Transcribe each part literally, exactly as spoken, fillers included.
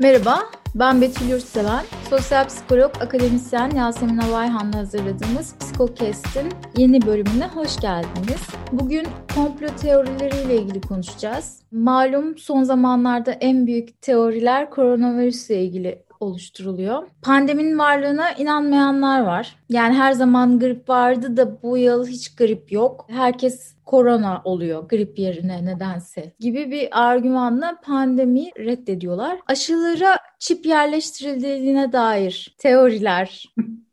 Merhaba, ben Betül Yurtsevan. Sosyal psikolog, akademisyen Yasemin Avayhan'la hazırladığımız Psikokest'in yeni bölümüne hoş geldiniz. Bugün komplo teorileriyle ilgili konuşacağız. Malum son zamanlarda en büyük teoriler koronavirüsle ilgili oluşturuluyor. Pandeminin varlığına inanmayanlar var. Yani her zaman grip vardı da bu yıl hiç grip yok. Herkes korona oluyor grip yerine nedense gibi bir argümanla pandemiyi reddediyorlar. Aşılara çip yerleştirildiğine dair teoriler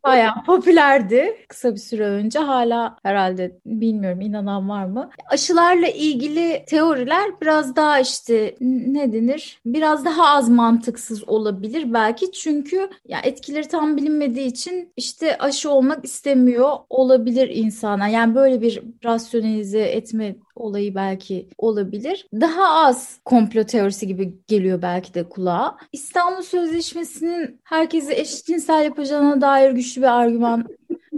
bayağı popülerdi kısa bir süre önce. Hala herhalde bilmiyorum inanan var mı? Aşılarla ilgili teoriler biraz daha işte ne denir? Biraz daha az mantıksız olabilir belki. Çünkü ya etkileri tam bilinmediği için işte aşı olmak istemiyor olabilir insana. Yani böyle bir rasyonelize etme olayı belki olabilir. Daha az komplo teorisi gibi geliyor belki de kulağa. İstanbul Sözleşmesi'nin herkesi eşcinsel yapacağına dair güçlü bir argüman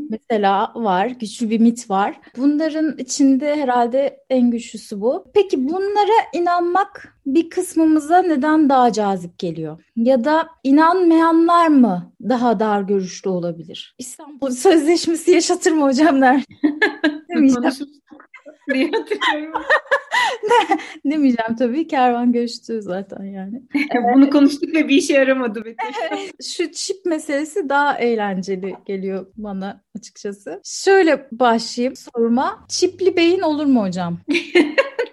mesela var. Güçlü bir mit var. Bunların içinde herhalde en güçlüsü bu. Peki bunlara inanmak bir kısmımıza neden daha cazip geliyor? Ya da inanmayanlar mı daha dar görüşlü olabilir? İstanbul Sözleşmesi yaşatır mı hocam der? diye hatırlıyorum. ne, demeyeceğim tabii. Kervan göçtü zaten yani. Bunu konuştuk ve bir işe yaramadı. Şu çip meselesi daha eğlenceli geliyor bana açıkçası. Şöyle başlayayım soruma. Çipli beyin olur mu hocam?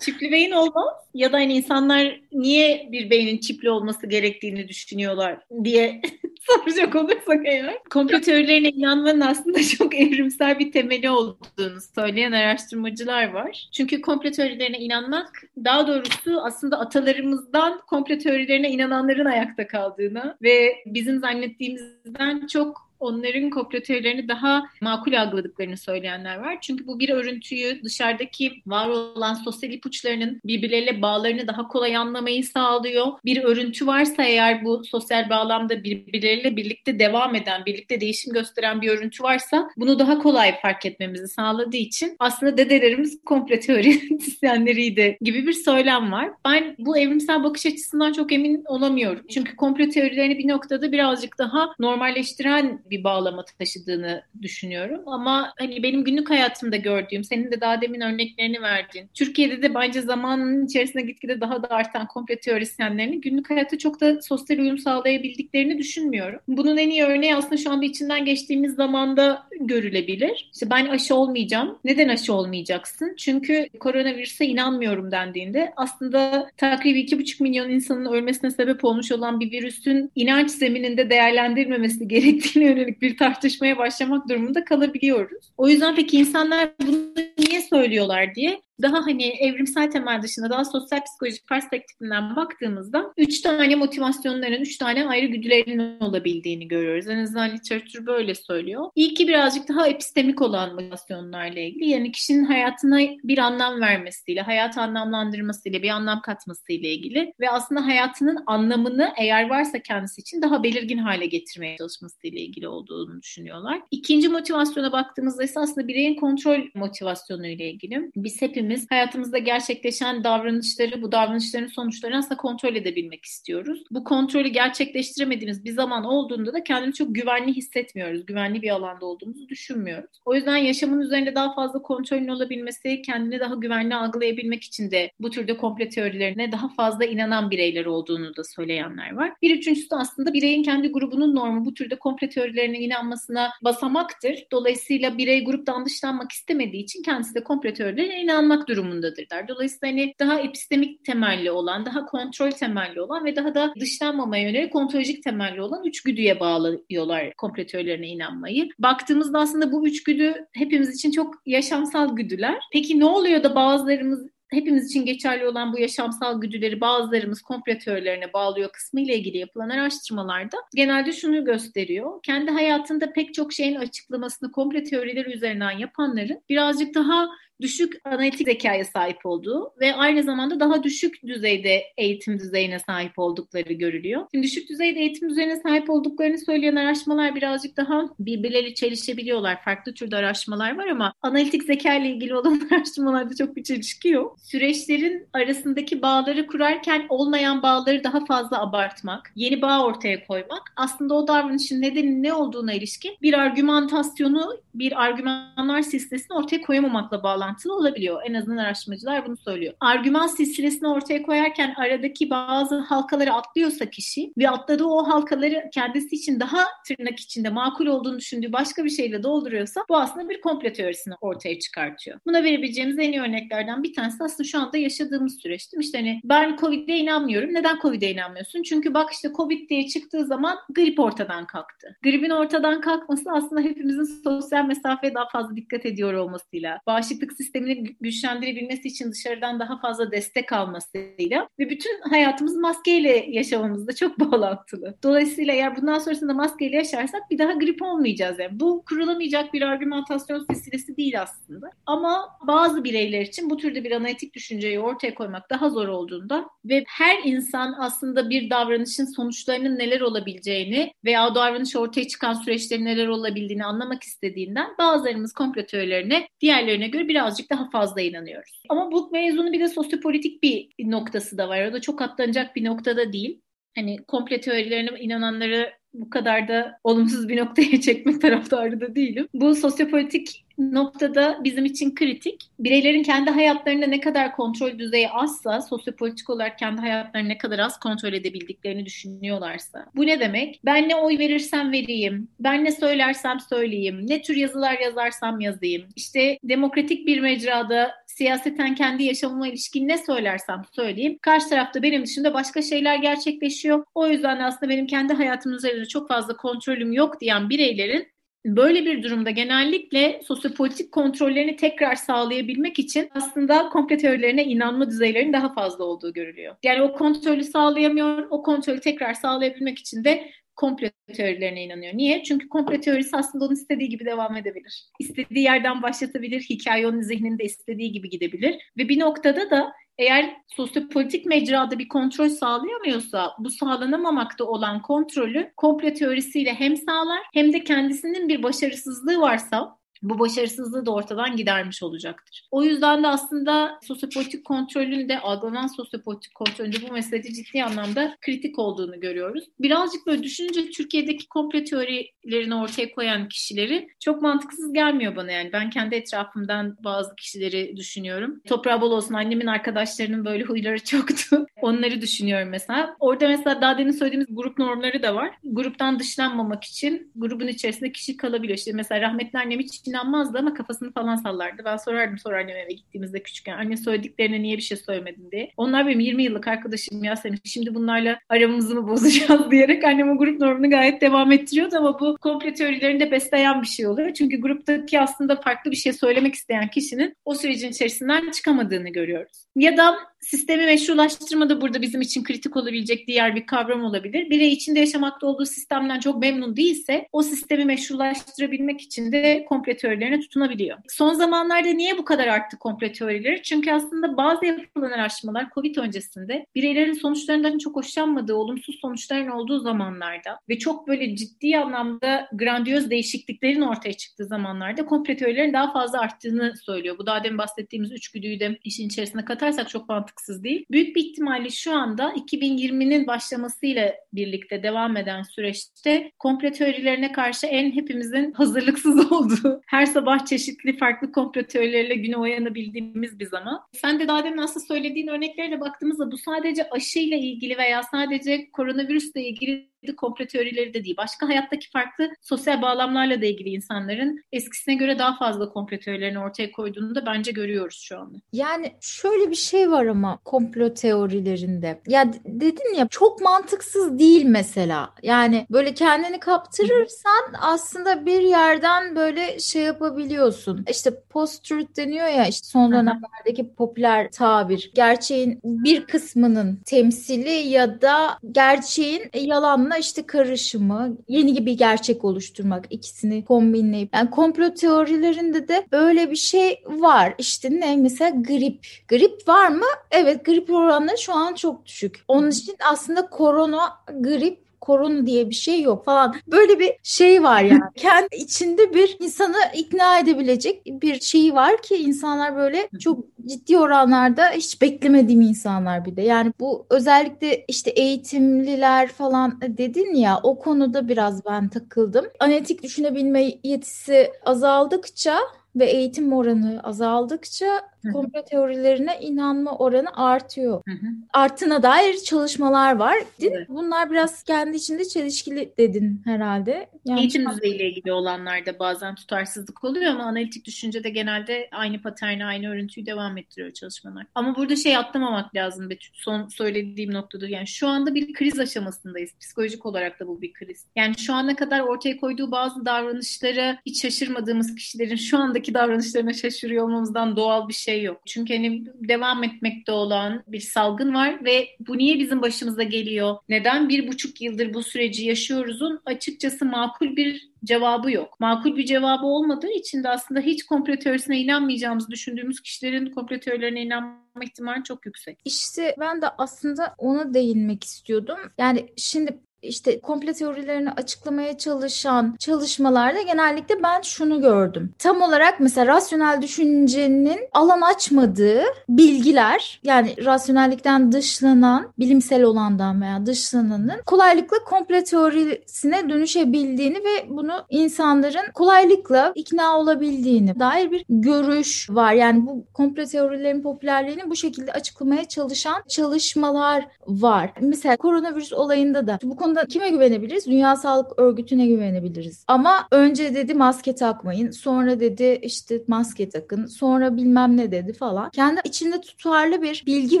Çipli beyin olmaz ya da hani insanlar niye bir beynin çipli olması gerektiğini düşünüyorlar diye soracak olursak eğer. Komplo teorilerine inanmanın aslında çok evrimsel bir temeli olduğunu söyleyen araştırmacılar var. Çünkü komplo teorilerine inanmak daha doğrusu aslında atalarımızdan komplo teorilerine inananların ayakta kaldığını ve bizim zannettiğimizden çok onların komplo teorilerini daha makul algıladıklarını söyleyenler var. Çünkü bu bir örüntüyü, dışarıdaki var olan sosyal ipuçlarının birbirleriyle bağlarını daha kolay anlamayı sağlıyor. Bir örüntü varsa eğer bu sosyal bağlamda birbirleriyle birlikte devam eden, birlikte değişim gösteren bir örüntü varsa bunu daha kolay fark etmemizi sağladığı için aslında dedelerimiz komplo teorisyenleriydi gibi bir söylem var. Ben bu evrimsel bakış açısından çok emin olamıyorum. Çünkü komplo teorilerini bir noktada birazcık daha normalleştiren bir bağlama taşıdığını düşünüyorum. Ama hani benim günlük hayatımda gördüğüm, senin de daha demin örneklerini verdiğin, Türkiye'de de bence zamanın içerisinde gitgide daha da artan komplo teorisyenlerinin günlük hayatta çok da sosyal uyum sağlayabildiklerini düşünmüyorum. Bunun en iyi örneği aslında şu anda içinden geçtiğimiz zamanda görülebilir. İşte ben aşı olmayacağım. Neden aşı olmayacaksın? Çünkü koronavirüse inanmıyorum dendiğinde aslında takribi iki buçuk milyon insanın ölmesine sebep olmuş olan bir virüsün inanç zemininde değerlendirmemesi gerektiğini yönelik bir tartışmaya başlamak durumunda kalabiliyoruz. O yüzden peki insanlar bunu niye söylüyorlar diye daha hani evrimsel temel dışında daha sosyal psikolojik perspektifinden baktığımızda üç tane motivasyonların, üç tane ayrı güdülerinin olabildiğini görüyoruz. En azından literatür böyle söylüyor. İlki birazcık daha epistemik olan motivasyonlarla ilgili. Yani kişinin hayatına bir anlam vermesiyle, hayatı anlamlandırmasıyla, bir anlam katmasıyla ilgili ve aslında hayatının anlamını eğer varsa kendisi için daha belirgin hale getirmeye çalışmasıyla ilgili olduğunu düşünüyorlar. İkinci motivasyona baktığımızda ise aslında bireyin kontrol motivasyonuyla ilgili. Biz hepimiz hayatımızda gerçekleşen davranışları, bu davranışların sonuçlarını aslında kontrol edebilmek istiyoruz. Bu kontrolü gerçekleştiremediğimiz bir zaman olduğunda da kendimizi çok güvenli hissetmiyoruz. Güvenli bir alanda olduğumuzu düşünmüyoruz. O yüzden yaşamın üzerinde daha fazla kontrolün olabilmesi, kendini daha güvenli algılayabilmek için de bu türde komplo teorilerine daha fazla inanan bireyler olduğunu da söyleyenler var. Bir üçüncüsü aslında bireyin kendi grubunun normu bu türde komplo teorilerine inanmasına basamaktır. Dolayısıyla birey gruptan dışlanmak istemediği için kendisi de komplo teorilerine inanmak durumundadır der. Dolayısıyla hani daha epistemik temelli olan, daha kontrol temelli olan ve daha da dışlanmamaya yönelik ontolojik temelli olan üçgüdüye bağlıyorlar komplo teorilerine inanmayı. Baktığımızda aslında bu üçgüdü hepimiz için çok yaşamsal güdüler. Peki ne oluyor da bazılarımız hepimiz için geçerli olan bu yaşamsal güdüleri bazılarımız komplo teorilerine bağlıyor kısmı ile ilgili yapılan araştırmalarda genelde şunu gösteriyor. Kendi hayatında pek çok şeyin açıklamasını komplo teorileri üzerinden yapanların birazcık daha düşük analitik zekaya sahip olduğu ve aynı zamanda daha düşük düzeyde eğitim düzeyine sahip oldukları görülüyor. Şimdi düşük düzeyde eğitim düzeyine sahip olduklarını söyleyen araştırmalar birazcık daha birbirleriyle çelişebiliyorlar. Farklı türde araştırmalar var ama analitik zeka ile ilgili olan araştırmalarda çok bir çelişki yok. Süreçlerin arasındaki bağları kurarken olmayan bağları daha fazla abartmak, yeni bağ ortaya koymak aslında o davranışın nedeni ne olduğuna ilişkin bir argümantasyonu, bir argümanlar silsilesini ortaya koyamamakla bağlantılı olabiliyor. En azından araştırmacılar bunu söylüyor. Argüman silsilesini ortaya koyarken aradaki bazı halkaları atlıyorsa kişi ve atladığı o halkaları kendisi için daha tırnak içinde makul olduğunu düşündüğü başka bir şeyle dolduruyorsa bu aslında bir komplo teorisini ortaya çıkartıyor. Buna verebileceğimiz en iyi örneklerden bir tanesi aslında şu anda yaşadığımız süreç. İşte hani ben Covid'e inanmıyorum. Neden Covid'e inanmıyorsun? Çünkü bak işte Covid diye çıktığı zaman grip ortadan kalktı. Gripin ortadan kalkması aslında hepimizin sosyal mesafeye daha fazla dikkat ediyor olmasıyla, bağışıklık sistemini güçlendirebilmesi için dışarıdan daha fazla destek almasıyla ve bütün hayatımız maskeyle yaşamamızla çok bağlantılı. Dolayısıyla eğer bundan sonrasında maskeyle yaşarsak bir daha grip olmayacağız. Yani bu kurulamayacak bir argümantasyon silsilesi değil aslında. Ama bazı bireyler için bu türde bir analitik düşünceyi ortaya koymak daha zor olduğunda ve her insan aslında bir davranışın sonuçlarının neler olabileceğini veya o davranış ortaya çıkan süreçlerin neler olabildiğini anlamak istediğinden bazılarımız komplo teorilerine diğerlerine göre birazcık daha fazla inanıyoruz. Ama bu mevzunun bir de sosyopolitik bir noktası da var. O da çok atlanacak bir noktada değil. Hani komplo teorilerine inananları bu kadar da olumsuz bir noktaya çekme taraftarı da değilim. Bu sosyopolitik noktada bizim için kritik. Bireylerin kendi hayatlarında ne kadar kontrol düzeyi azsa, sosyopolitik olarak kendi hayatlarını ne kadar az kontrol edebildiklerini düşünüyorlarsa. Bu ne demek? Ben ne oy verirsem vereyim, ben ne söylersem söyleyeyim, ne tür yazılar yazarsam yazayım. İşte demokratik bir mecrada siyaseten kendi yaşamıma ilişkin ne söylersem söyleyeyim. Karşı tarafta benim dışında başka şeyler gerçekleşiyor. O yüzden aslında benim kendi hayatım üzerinde çok fazla kontrolüm yok diyen bireylerin böyle bir durumda genellikle sosyopolitik kontrollerini tekrar sağlayabilmek için aslında komplo teorilerine inanma düzeylerinin daha fazla olduğu görülüyor. Yani o kontrolü sağlayamıyor, o kontrolü tekrar sağlayabilmek için de komplo teorilerine inanıyor. Niye? Çünkü komplo teorisi aslında onun istediği gibi devam edebilir. İstediği yerden başlatabilir, hikaye onun zihninde istediği gibi gidebilir ve bir noktada da eğer sosyopolitik mecrada bir kontrol sağlayamıyorsa bu sağlanamamakta olan kontrolü komplo teorisiyle hem sağlar hem de kendisinin bir başarısızlığı varsa bu başarısızlığı da ortadan gidermiş olacaktır. O yüzden de aslında sosyopolitik kontrolün de algılanan sosyopolitik kontrolün de bu meselede ciddi anlamda kritik olduğunu görüyoruz. Birazcık böyle düşününce Türkiye'deki komplo teorilerini ortaya koyan kişileri çok mantıksız gelmiyor bana yani. Ben kendi etrafımdan bazı kişileri düşünüyorum. Toprağı bol olsun annemin arkadaşlarının böyle huyları çoktu. Onları düşünüyorum mesela. Orada mesela daha demin söylediğimiz grup normları da var. Gruptan dışlanmamak için grubun içerisinde kişi kalabiliyor. İşte mesela rahmetli annem için inanmazdı ama kafasını falan sallardı. Ben sorardım sonra anneme eve gittiğimizde küçükken. Anne söylediklerine niye bir şey söylemedin diye. Onlar benim yirmi yıllık arkadaşım Yasemin. Şimdi bunlarla aramızı mı bozacağız diyerek annem o grup normunu gayet devam ettiriyordu ama bu komplo teorilerini de besleyen bir şey oluyor. Çünkü gruptaki aslında farklı bir şey söylemek isteyen kişinin o sürecin içerisinden çıkamadığını görüyoruz. Ya da sistemi meşrulaştırma da burada bizim için kritik olabilecek diğer bir kavram olabilir. Birey içinde yaşamakta olduğu sistemden çok memnun değilse o sistemi meşrulaştırabilmek için de komplo teorilerine tutunabiliyor. Son zamanlarda niye bu kadar arttı komplo teorileri? Çünkü aslında bazı yapılan araştırmalar Covid öncesinde bireylerin sonuçlarından çok hoşlanmadığı, olumsuz sonuçların olduğu zamanlarda ve çok böyle ciddi anlamda grandiyöz değişikliklerin ortaya çıktığı zamanlarda komplo teorilerin daha fazla arttığını söylüyor. Bu daha demin bahsettiğimiz üçgüdüyü de işin içerisine katarsak çok mantıksız değil. Büyük bir ihtimalle şu anda iki bin yirminin başlamasıyla birlikte devam eden süreçte komplo teorilerine karşı en hepimizin hazırlıksız olduğu, her sabah çeşitli farklı komplo teorileriyle güne uyanabildiğimiz bir zaman. Sen de daha demin aslında söylediğin örneklerle baktığımızda bu sadece aşıyla ilgili veya sadece koronavirüsle ilgili komplo teorileri de değil. Başka hayattaki farklı sosyal bağlamlarla da ilgili insanların eskisine göre daha fazla komplo teorilerini ortaya koyduğunu da bence görüyoruz şu anda. Yani şöyle bir şey var ama komplo teorilerinde. Ya dedin ya çok mantıksız değil mesela. Yani böyle kendini kaptırırsan aslında bir yerden böyle şey yapabiliyorsun. İşte post-truth deniyor ya işte son dönemlerdeki popüler tabir. Gerçeğin bir kısmının temsili ya da gerçeğin yalanla zamanla işte karışımı, yeni bir gerçek oluşturmak, ikisini kombinleyip. Yani komplo teorilerinde de böyle bir şey var. İşte ne mesela grip. Grip var mı? Evet, grip oranları şu an çok düşük. Onun için aslında korona, grip, korona diye bir şey yok falan. Böyle bir şey var yani. Kendi içinde bir insanı ikna edebilecek bir şey var ki insanlar böyle çok ciddi oranlarda, hiç beklemediğim insanlar bir de. Yani bu özellikle işte eğitimliler falan dedin ya, o konuda biraz ben takıldım. Analitik düşünebilme yetisi azaldıkça ve eğitim oranı azaldıkça komplo teorilerine inanma oranı artıyor. Hı hı. Artına dair çalışmalar var. Değil mi? Evet. Bunlar biraz kendi içinde çelişkili dedin herhalde. Yani eğitim tam... düzeyiyle ilgili olanlarda bazen tutarsızlık oluyor ama analitik düşüncede genelde aynı paterni, aynı örüntüyü devam ettiriyor çalışmalar. Ama burada şey atlamamak lazım Betül. Son söylediğim noktada, yani şu anda bir kriz aşamasındayız. Psikolojik olarak da bu bir kriz. Yani şu ana kadar ortaya koyduğu bazı davranışlara hiç şaşırmadığımız kişilerin şu andaki davranışlarına şaşırıyor olmamızdan doğal bir şey yok. Çünkü hani devam etmekte olan bir salgın var ve bu niye bizim başımıza geliyor? Neden bir buçuk yıldır bu süreci yaşıyoruzun açıkçası makul bir cevabı yok. Makul bir cevabı olmadığı için de aslında hiç komplo teorisine inanmayacağımızı düşündüğümüz kişilerin komplo teorilerine inanma ihtimali çok yüksek. İşte ben de aslında ona değinmek istiyordum. Yani şimdi İşte komplo teorilerini açıklamaya çalışan çalışmalarda genellikle ben şunu gördüm. Tam olarak mesela rasyonel düşüncenin alan açmadığı bilgiler, yani rasyonellikten dışlanan, bilimsel olandan veya dışlananın kolaylıkla komplo teorisine dönüşebildiğini ve bunu insanların kolaylıkla ikna olabildiğini dair bir görüş var. Yani bu komplo teorilerin popülerliğini bu şekilde açıklamaya çalışan çalışmalar var. Mesela koronavirüs olayında da bu konuda kime güvenebiliriz? Dünya Sağlık Örgütü'ne güvenebiliriz. Ama önce dedi maske takmayın, sonra dedi işte maske takın, sonra bilmem ne dedi falan. Kendi içinde tutarlı bir bilgi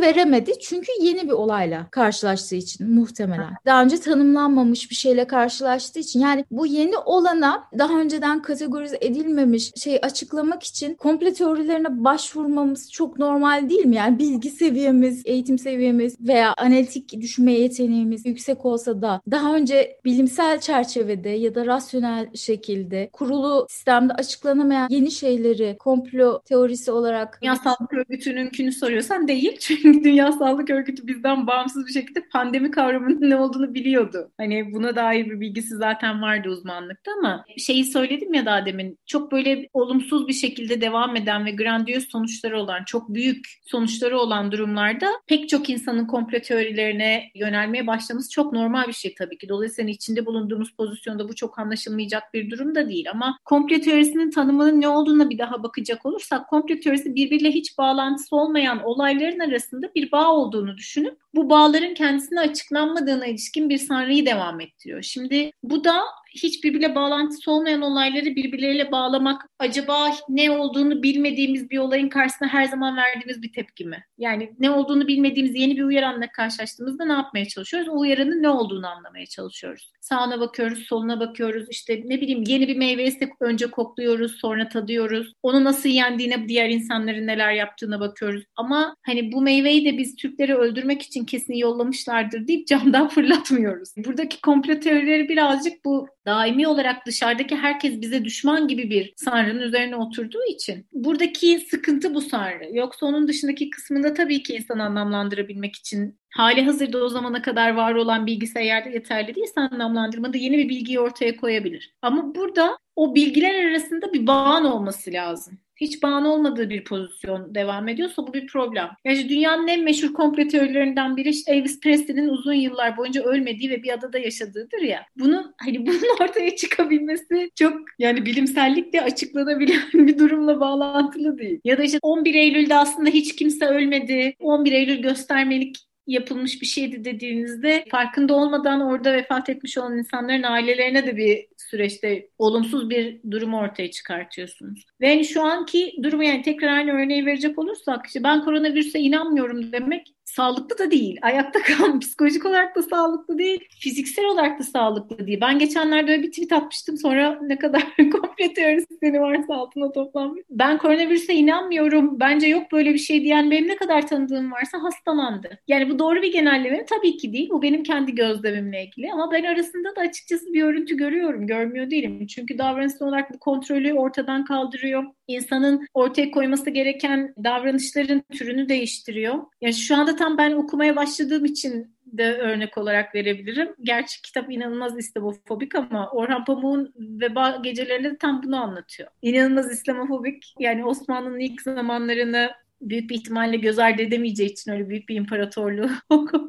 veremedi çünkü yeni bir olayla karşılaştığı için muhtemelen. Daha önce tanımlanmamış bir şeyle karşılaştığı için, yani bu yeni olana daha önceden kategorize edilmemiş şeyi açıklamak için komplo teorilerine başvurmamız çok normal değil mi? Yani bilgi seviyemiz, eğitim seviyemiz veya analitik düşünme yeteneğimiz yüksek olsa da daha önce bilimsel çerçevede ya da rasyonel şekilde kurulu sistemde açıklanamayan yeni şeyleri komplo teorisi olarak... Dünya Sağlık Örgütü'nünkünü soruyorsan değil. Çünkü Dünya Sağlık Örgütü bizden bağımsız bir şekilde pandemi kavramının ne olduğunu biliyordu. Hani buna dair bir bilgisi zaten vardı uzmanlıkta ama şeyi söyledim ya daha demin. Çok böyle olumsuz bir şekilde devam eden ve grandiyöz sonuçları olan, çok büyük sonuçları olan durumlarda pek çok insanın komplo teorilerine yönelmeye başlaması çok normal bir şey tabii ki. Dolayısıyla içinde bulunduğumuz pozisyonda bu çok anlaşılmayacak bir durum da değil ama komplo teorisinin tanımının ne olduğuna bir daha bakacak olursak, komplo teorisi birbiriyle hiç bağlantısı olmayan olayların arasında bir bağ olduğunu düşünüp bu bağların kendisine açıklanmadığına ilişkin bir sanrıyı devam ettiriyor. Şimdi bu da hiç birbiriyle bağlantısı olmayan olayları birbirleriyle bağlamak, acaba ne olduğunu bilmediğimiz bir olayın karşısına her zaman verdiğimiz bir tepki mi? Yani ne olduğunu bilmediğimiz yeni bir uyaranla karşılaştığımızda ne yapmaya çalışıyoruz? O uyaranın ne olduğunu anlamaya çalışıyoruz. Sağına bakıyoruz, soluna bakıyoruz, işte ne bileyim yeni bir meyveyse önce kokluyoruz, sonra tadıyoruz. Onu nasıl yendiğine, diğer insanların neler yaptığına bakıyoruz. Ama hani bu meyveyi de biz Türkleri öldürmek için kesin yollamışlardır deyip camdan fırlatmıyoruz. Buradaki komplo teorileri birazcık bu daimi olarak dışarıdaki herkes bize düşman gibi bir sanrının üzerine oturduğu için buradaki sıkıntı bu sanrı. Yoksa onun dışındaki kısmında tabii ki insan anlamlandırabilmek için hali hazırda o zamana kadar var olan bilgisayarda yeterli değilse anlamlandırmada yeni bir bilgiyi ortaya koyabilir. Ama burada o bilgiler arasında bir bağın olması lazım. Hiç bağın olmadığı bir pozisyon devam ediyorsa bu bir problem. Yani dünyanın en meşhur komplo teorilerinden biri işte Elvis Presley'nin uzun yıllar boyunca ölmediği ve bir adada yaşadığıdır ya. Bunun hani bunun ortaya çıkabilmesi çok yani bilimsellikle açıklanabilen bir durumla bağlantılı değil. Ya da işte on bir Eylül'de aslında hiç kimse ölmedi. on bir Eylül göstermelik yapılmış bir şeydi dediğinizde farkında olmadan orada vefat etmiş olan insanların ailelerine de bir süreçte olumsuz bir durumu ortaya çıkartıyorsunuz. Ve yani şu anki durumu, yani tekrar aynı örneği verecek olursak işte ben koronavirüse inanmıyorum demek sağlıklı da değil. Ayakta kalan, psikolojik olarak da sağlıklı değil. Fiziksel olarak da sağlıklı değil. Ben geçenlerde öyle bir tweet atmıştım. Sonra ne kadar komple teorisini varsa altına toplanmış. Ben koronavirüse inanmıyorum. Bence yok böyle bir şey diyen benim ne kadar tanıdığım varsa hastalandı. Yani bu doğru bir genelleme tabii ki değil. Bu benim kendi gözlemimle ilgili. Ama ben arasında da açıkçası bir örüntü görüyorum. Görmüyor değilim. Çünkü davranışsal olarak bu kontrolü ortadan kaldırıyor. İnsanın ortaya koyması gereken davranışların türünü değiştiriyor. Yani şu anda tam ben okumaya başladığım için de örnek olarak verebilirim. Gerçi kitap inanılmaz İslamofobik ama Orhan Pamuk'un Veba Gecelerinde tam bunu anlatıyor. İnanılmaz İslamofobik, yani Osmanlı'nın ilk zamanlarını büyük bir ihtimalle göz ardı edemeyeceği için öyle büyük bir imparatorluğu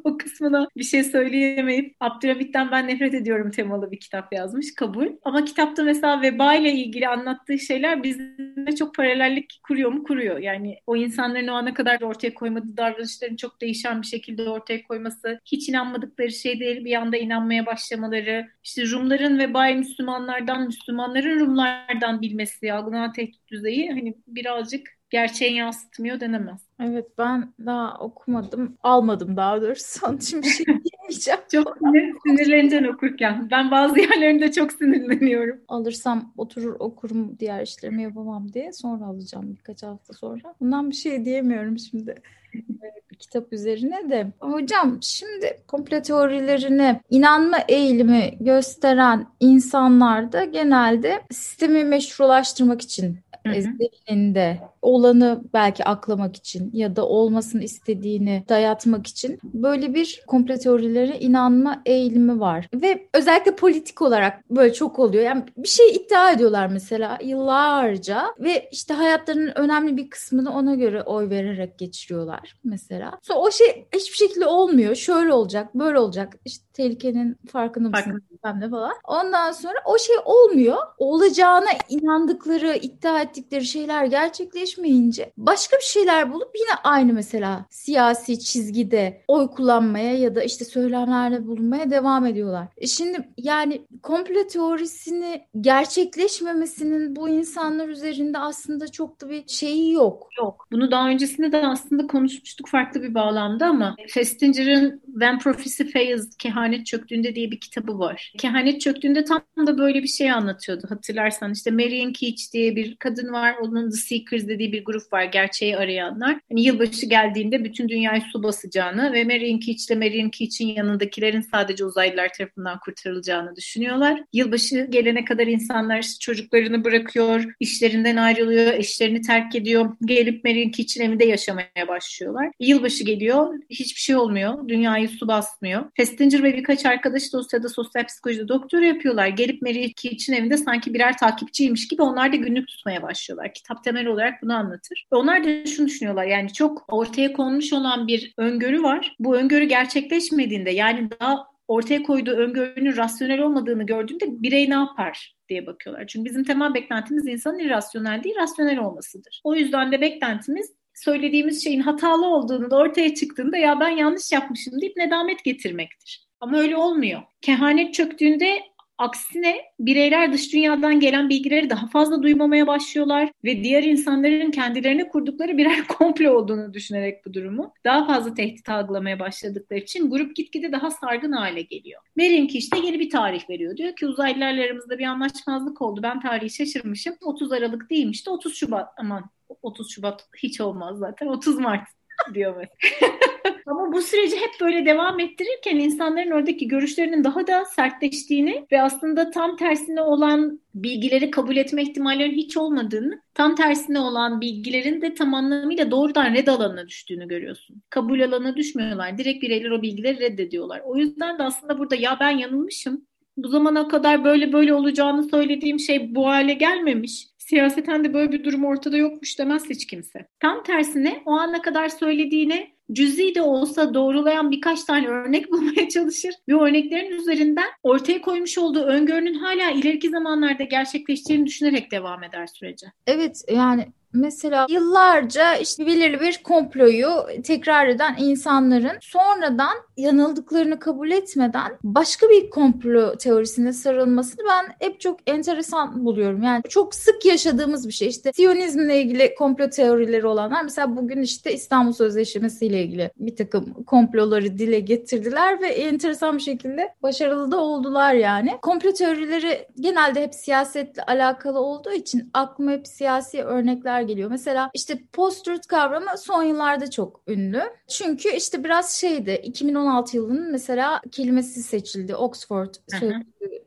o kısmına bir şey söyleyemeyip Abdülhamit'ten ben nefret ediyorum temalı bir kitap yazmış, kabul. Ama kitapta mesela veba ile ilgili anlattığı şeyler bizimle çok paralellik kuruyor mu? Kuruyor. Yani o insanların o ana kadar ortaya koymadığı davranışların çok değişen bir şekilde ortaya koyması, hiç inanmadıkları şey değil bir anda inanmaya başlamaları, işte Rumların vebayı Müslümanlardan, Müslümanların Rumlardan bilmesi, algılanan tehdit düzeyi hani birazcık gerçeği yansıtmıyor denemez. Evet, ben daha okumadım. Almadım daha doğrusu. Onun için bir şey diyemeyeceğim. Çok sinirleneceksin okurken. Ben bazı yerlerinde çok sinirleniyorum. Alırsam oturur okurum, diğer işlerimi yapamam diye. Sonra alacağım birkaç hafta sonra. Bundan bir şey diyemiyorum şimdi. Kitap üzerine de. Hocam şimdi komplo teorilerine inanma eğilimi gösteren insanlar da genelde sistemi meşrulaştırmak için, zihninde olanı belki aklamak için ya da olmasını istediğini dayatmak için böyle bir komplo teorilere inanma eğilimi var. Ve özellikle politik olarak böyle çok oluyor. Yani bir şey iddia ediyorlar mesela yıllarca ve işte hayatlarının önemli bir kısmını ona göre oy vererek geçiriyorlar mesela. Sonra o şey hiçbir şekilde olmuyor. Şöyle olacak, böyle olacak. İşte tehlikenin farkında mısın? Falan. Ondan sonra o şey olmuyor. Olacağına inandıkları, iddia ettikleri şeyler gerçekleşmeyince başka bir şeyler bulup yine aynı mesela siyasi çizgide oy kullanmaya ya da işte söylemlerde bulunmaya devam ediyorlar. E şimdi yani komplo teorisini gerçekleşmemesinin bu insanlar üzerinde aslında çok da bir şeyi yok. Yok. Bunu daha öncesinde de aslında konuşmuştuk farklı bir bağlamda ama Festinger'ın When Prophecy Fails, Kehanet Çöktüğünde diye bir kitabı var. Kehanet Çöktüğünde tam da böyle bir şey anlatıyordu hatırlarsan. İşte Marian Keech diye bir kadın var. Onun The Seekers dediği bir grup var. Gerçeği arayanlar. Hani yılbaşı geldiğinde bütün dünyayı su basacağını ve Marian Keech ile Marian Keech'in yanındakilerin sadece uzaylılar tarafından kurtarılacağını düşünüyorlar. Yılbaşı gelene kadar insanlar çocuklarını bırakıyor, işlerinden ayrılıyor, eşlerini terk ediyor. Gelip Marian Keech'in evinde yaşamaya başlıyorlar. Yılbaşı geliyor. Hiçbir şey olmuyor. Dünyayı su basmıyor. Festinger ve birkaç arkadaş dosyada sosyal psikolojide doktora yapıyorlar. Gelip Mary Keech'in evinde sanki birer takipçiymiş gibi onlar da günlük tutmaya başlıyorlar. Kitap temel olarak bunu anlatır. Onlar da şunu düşünüyorlar, yani çok ortaya konmuş olan bir öngörü var. Bu öngörü gerçekleşmediğinde, yani daha ortaya koyduğu öngörünün rasyonel olmadığını gördüğünde birey ne yapar diye bakıyorlar. Çünkü bizim temel beklentimiz insanın irrasyonel değil, rasyonel olmasıdır. O yüzden de beklentimiz söylediğimiz şeyin hatalı olduğunu da ortaya çıktığında ya ben yanlış yapmışım deyip nedamet getirmektir. Ama öyle olmuyor. Kehanet çöktüğünde aksine bireyler dış dünyadan gelen bilgileri daha fazla duymamaya başlıyorlar ve diğer insanların kendilerine kurdukları birer komplo olduğunu düşünerek bu durumu daha fazla tehdit algılamaya başladıkları için grup gitgide daha sargın hale geliyor. Merin ki işte yeni bir tarih veriyor. Diyor ki uzaylılarla aramızda bir anlaşmazlık oldu. Ben tarihi şaşırmışım. otuz Aralık değilmiş de otuz Şubat. Aman otuz Şubat hiç olmaz zaten. otuz Mart diyor mesela. Ama bu süreci hep böyle devam ettirirken insanların oradaki görüşlerinin daha da sertleştiğini ve aslında tam tersine olan bilgileri kabul etme ihtimallerinin hiç olmadığını, tam tersine olan bilgilerin de tam anlamıyla doğrudan red alanına düştüğünü görüyorsun. Kabul alanına düşmüyorlar. Direkt bireyler o bilgileri reddediyorlar. O yüzden de aslında burada ya ben yanılmışım, bu zamana kadar böyle böyle olacağını söylediğim şey bu hale gelmemiş, siyaseten de böyle bir durum ortada yokmuş demez hiç kimse. Tam tersine o ana kadar söylediğine cüz'i de olsa doğrulayan birkaç tane örnek bulmaya çalışır ve örneklerin üzerinden ortaya koymuş olduğu öngörünün hala ileriki zamanlarda gerçekleşeceğini düşünerek devam eder sürece. Evet, yani Mesela yıllarca işte belirli bir komployu tekrar eden insanların sonradan yanıldıklarını kabul etmeden başka bir komplo teorisine sarılmasını ben hep çok enteresan buluyorum. Yani çok sık yaşadığımız bir şey. İşte Siyonizmle ilgili komplo teorileri olanlar mesela bugün işte İstanbul Sözleşmesi ile ilgili bir takım komploları dile getirdiler ve enteresan bir şekilde başarılı da oldular yani. Komplo teorileri genelde hep siyasetle alakalı olduğu için aklıma hep siyasi örnekler geliyor. Mesela işte post-truth kavramı son yıllarda çok ünlü. Çünkü işte biraz şeydi, iki bin on altı yılının mesela kelimesi seçildi. Oxford sözlüğü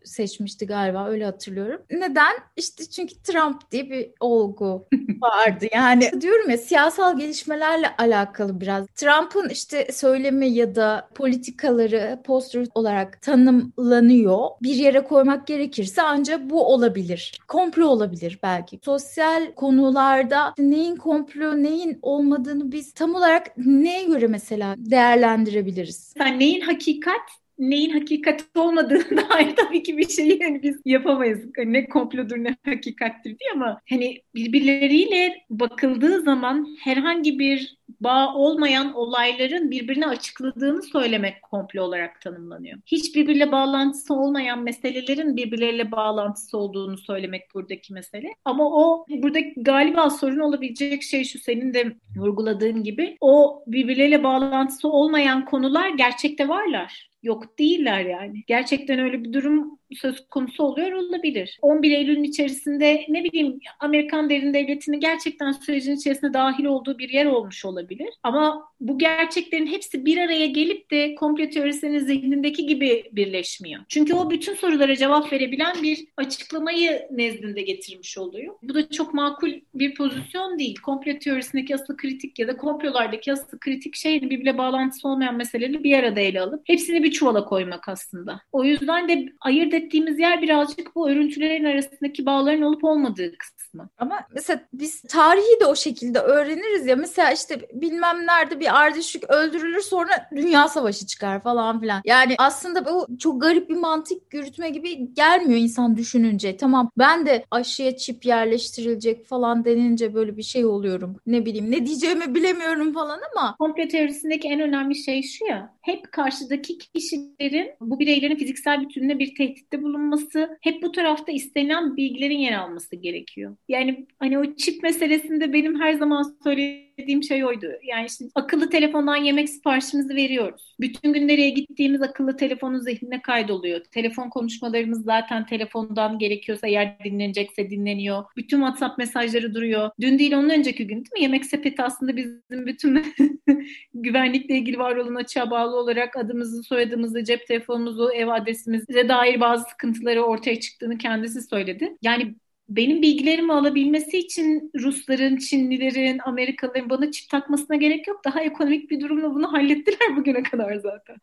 seçmişti galiba, öyle hatırlıyorum. Neden? İşte çünkü Trump diye bir olgu vardı. Yani diyorum ya, siyasal gelişmelerle alakalı biraz. Trump'ın işte söylemi ya da politikaları post-truth olarak tanımlanıyor. Bir yere koymak gerekirse ancak bu olabilir. Komplo olabilir belki. Sosyal konular neyin komplo, neyin olmadığını biz tam olarak neye göre mesela değerlendirebiliriz? Yani neyin hakikat, neyin hakikat olmadığına dair tabii ki bir şeyi yani biz yapamayız. Hani ne komplodur ne hakikattir diye, ama hani birbirleriyle bakıldığı zaman herhangi bir bağ olmayan olayların birbirine açıkladığını söylemek komplo olarak tanımlanıyor. Hiç birbiriyle bağlantısı olmayan meselelerin birbirleriyle bağlantısı olduğunu söylemek buradaki mesele. Ama o buradaki galiba sorun olabilecek şey şu, senin de vurguladığın gibi, o birbirleriyle bağlantısı olmayan konular gerçekte varlar. Yok değiller yani. Gerçekten öyle bir durum söz konusu oluyor olabilir. on bir Eylül'ün içerisinde ne bileyim Amerikan derin devletinin gerçekten sürecin içerisine dahil olduğu bir yer olmuş olabilir. Ama bu gerçeklerin hepsi bir araya gelip de komplo teorisinin zihnindeki gibi birleşmiyor. Çünkü o bütün sorulara cevap verebilen bir açıklamayı nezdinde getirmiş oluyor. Bu da çok makul bir pozisyon değil. Komplo teorisindeki asıl kritik ya da komplolardaki asıl kritik şey birbirle bağlantısı olmayan meseleleri bir arada ele alıp hepsini bir çuvala koymak aslında. O yüzden de ayırt ettiğimiz yer birazcık bu örüntülerin arasındaki bağların olup olmadığı kısmı. Ama mesela biz tarihi de o şekilde öğreniriz ya. Mesela işte bilmem nerede bir ardışık öldürülür, sonra dünya savaşı çıkar falan filan. Yani aslında bu çok garip bir mantık yürütme gibi gelmiyor insan düşününce. Tamam, ben de aşıya çip yerleştirilecek falan denince böyle bir şey oluyorum. Ne bileyim, ne diyeceğimi bilemiyorum falan ama. Komplo teorisindeki en önemli şey şu ya. Hep karşıdaki kişilerin bu bireylerin fiziksel bütününe bir tehditte bulunması, hep bu tarafta istenilen bilgilerin yer alması gerekiyor. Yani hani o çip meselesinde benim her zaman söylediğim şey oydu. Yani işte akıllı telefondan yemek siparişimizi veriyoruz. Bütün gün nereye gittiğimiz akıllı telefonun zihnine kaydoluyor. Telefon konuşmalarımız zaten telefondan, gerekiyorsa eğer dinlenecekse dinleniyor. Bütün WhatsApp mesajları duruyor. Dün değil onun önceki gün değil mi? Yemek sepeti aslında bizim bütün güvenlikle ilgili var olan açığa bağlı olarak adımızı, soyadımızı, cep telefonumuzu, ev adresimize dair bazı sıkıntıları ortaya çıktığını kendisi söyledi. Yani benim bilgilerimi alabilmesi için Rusların, Çinlilerin, Amerikalıların bana çip takmasına gerek yok. Daha ekonomik bir durumla bunu hallettiler bugüne kadar zaten.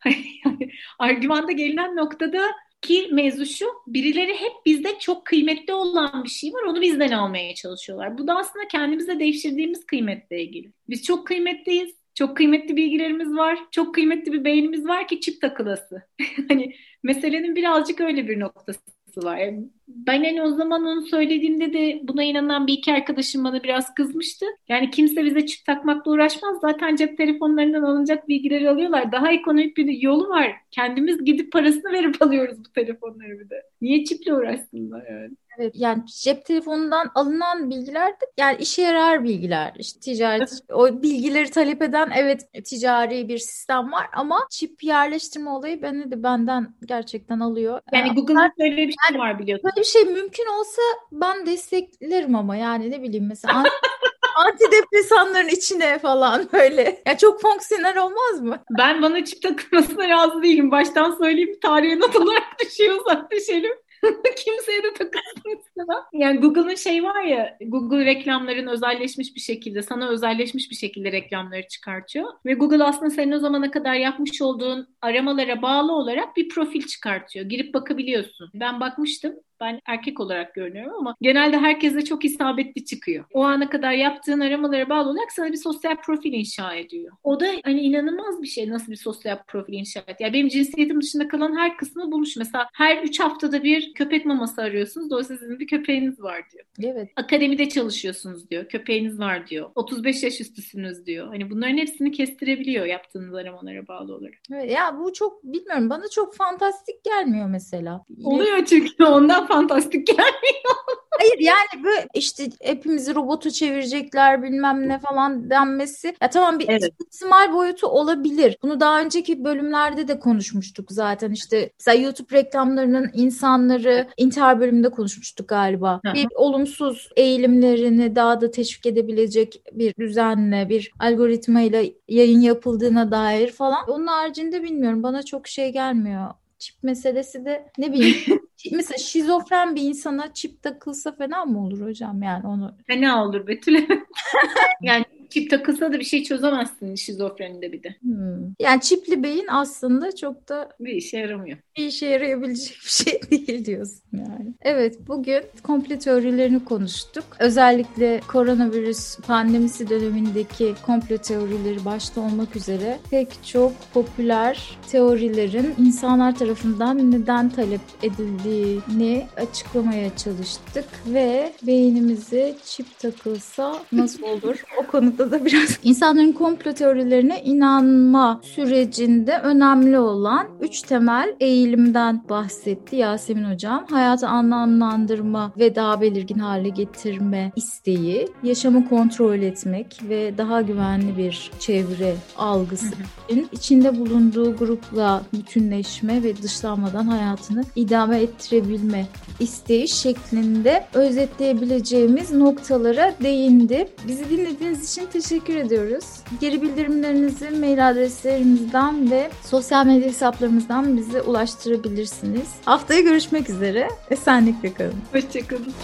Yani argümanda gelinen noktada ki mevzu şu, birileri hep bizde çok kıymetli olan bir şey var, onu bizden almaya çalışıyorlar. Bu da aslında kendimize devşirdiğimiz kıymetle ilgili. Biz çok kıymetliyiz, çok kıymetli bilgilerimiz var, çok kıymetli bir beynimiz var ki çip takılası. Hani meselenin birazcık öyle bir noktası var. Yani ben hani o zaman onu söylediğimde de buna inanan bir iki arkadaşım bana biraz kızmıştı. Yani kimse bize çip takmakla uğraşmaz. Zaten cep telefonlarından alınacak bilgileri alıyorlar. Daha ekonomik bir yolu var. Kendimiz gidip parasını verip alıyoruz bu telefonları bir de. Niye çiple uğraşsınlar yani? Evet, yani cep telefonundan alınan bilgiler de yani işe yarar bilgiler. İşte ticaret, o bilgileri talep eden evet ticari bir sistem var ama çip yerleştirme olayı beni de benden gerçekten alıyor. Yani Google'ın böyle bir şey var biliyorsun. Bir şey mümkün olsa ben desteklerim ama yani ne bileyim mesela antidepresanların içine falan böyle. Ya yani çok fonksiyonel olmaz mı? Ben bana çip takılmasına razı değilim. Baştan söyleyeyim, tarihe not olarak düşüyor zaten şeyim. Kimseye de takılsın sana. Yani Google'ın şey var ya, Google reklamların özelleşmiş bir şekilde, sana özelleşmiş bir şekilde reklamları çıkartıyor. Ve Google aslında senin o zamana kadar yapmış olduğun aramalara bağlı olarak bir profil çıkartıyor. Girip bakabiliyorsun. Ben bakmıştım. Ben erkek olarak görünüyorum ama genelde herkese çok isabetli çıkıyor. O ana kadar yaptığın aramalara bağlı olarak sana bir sosyal profil inşa ediyor. O da hani inanılmaz bir şey, nasıl bir sosyal profil inşa ediyor. Yani benim cinsiyetim dışında kalan her kısmı bulmuş. Mesela her üç haftada bir köpek maması arıyorsunuz. Dolayısıyla sizin bir köpeğiniz var diyor. Evet. Akademide çalışıyorsunuz diyor. Köpeğiniz var diyor. otuz beş yaş üstüsünüz diyor. Hani bunların hepsini kestirebiliyor yaptığınız aramalara bağlı olarak. Evet, ya bu çok bilmiyorum, bana çok fantastik gelmiyor mesela. Oluyor çünkü ondan fantastik gelmiyor. Hayır yani böyle işte hepimizi robota çevirecekler bilmem ne falan denmesi. Ya tamam, bir evet. ihtimal boyutu olabilir. Bunu daha önceki bölümlerde de konuşmuştuk zaten. İşte mesela YouTube reklamlarının insanları intihar bölümünde konuşmuştuk galiba. Hı-hı. Bir olumsuz eğilimlerini daha da teşvik edebilecek bir düzenle, bir algoritmayla yayın yapıldığına dair falan. Onun haricinde bilmiyorum, bana çok şey gelmiyor. Çip meselesi de ne bileyim. Mesela şizofren bir insana çip takılsa fena mı olur hocam yani onu? Fena olur Betül. Yani çip takılsa da bir şey çözemezsin şizofrenide bir de. Hmm. Yani çipli beyin aslında çok da bir işe yaramıyor. Bir işe yarayabilecek bir şey değil diyorsun yani. Evet, bugün komplo teorilerini konuştuk. Özellikle koronavirüs pandemisi dönemindeki komplo teorileri başta olmak üzere pek çok popüler teorilerin insanlar tarafından neden talep edildiğini açıklamaya çalıştık ve beynimize çip takılsa nasıl olur? O konuda da biraz insanların komplo teorilerine inanma sürecinde önemli olan üç temel eğilimden bahsetti Yasemin hocam. Hayatı anlamlandırma ve daha belirgin hale getirme isteği, yaşamı kontrol etmek ve daha güvenli bir çevre algısı için içinde bulunduğu grupla bütünleşme ve dışlanmadan hayatını idame ettirebilme isteği şeklinde özetleyebileceğimiz noktalara değindi. Bizi dinlediğiniz için teşekkür ediyoruz. Geri bildirimlerinizi mail adreslerimizden ve sosyal medya hesaplarımızdan bize ulaştırabilirsiniz. Haftaya görüşmek üzere. Esenlikle kalın. Hoşçakalın.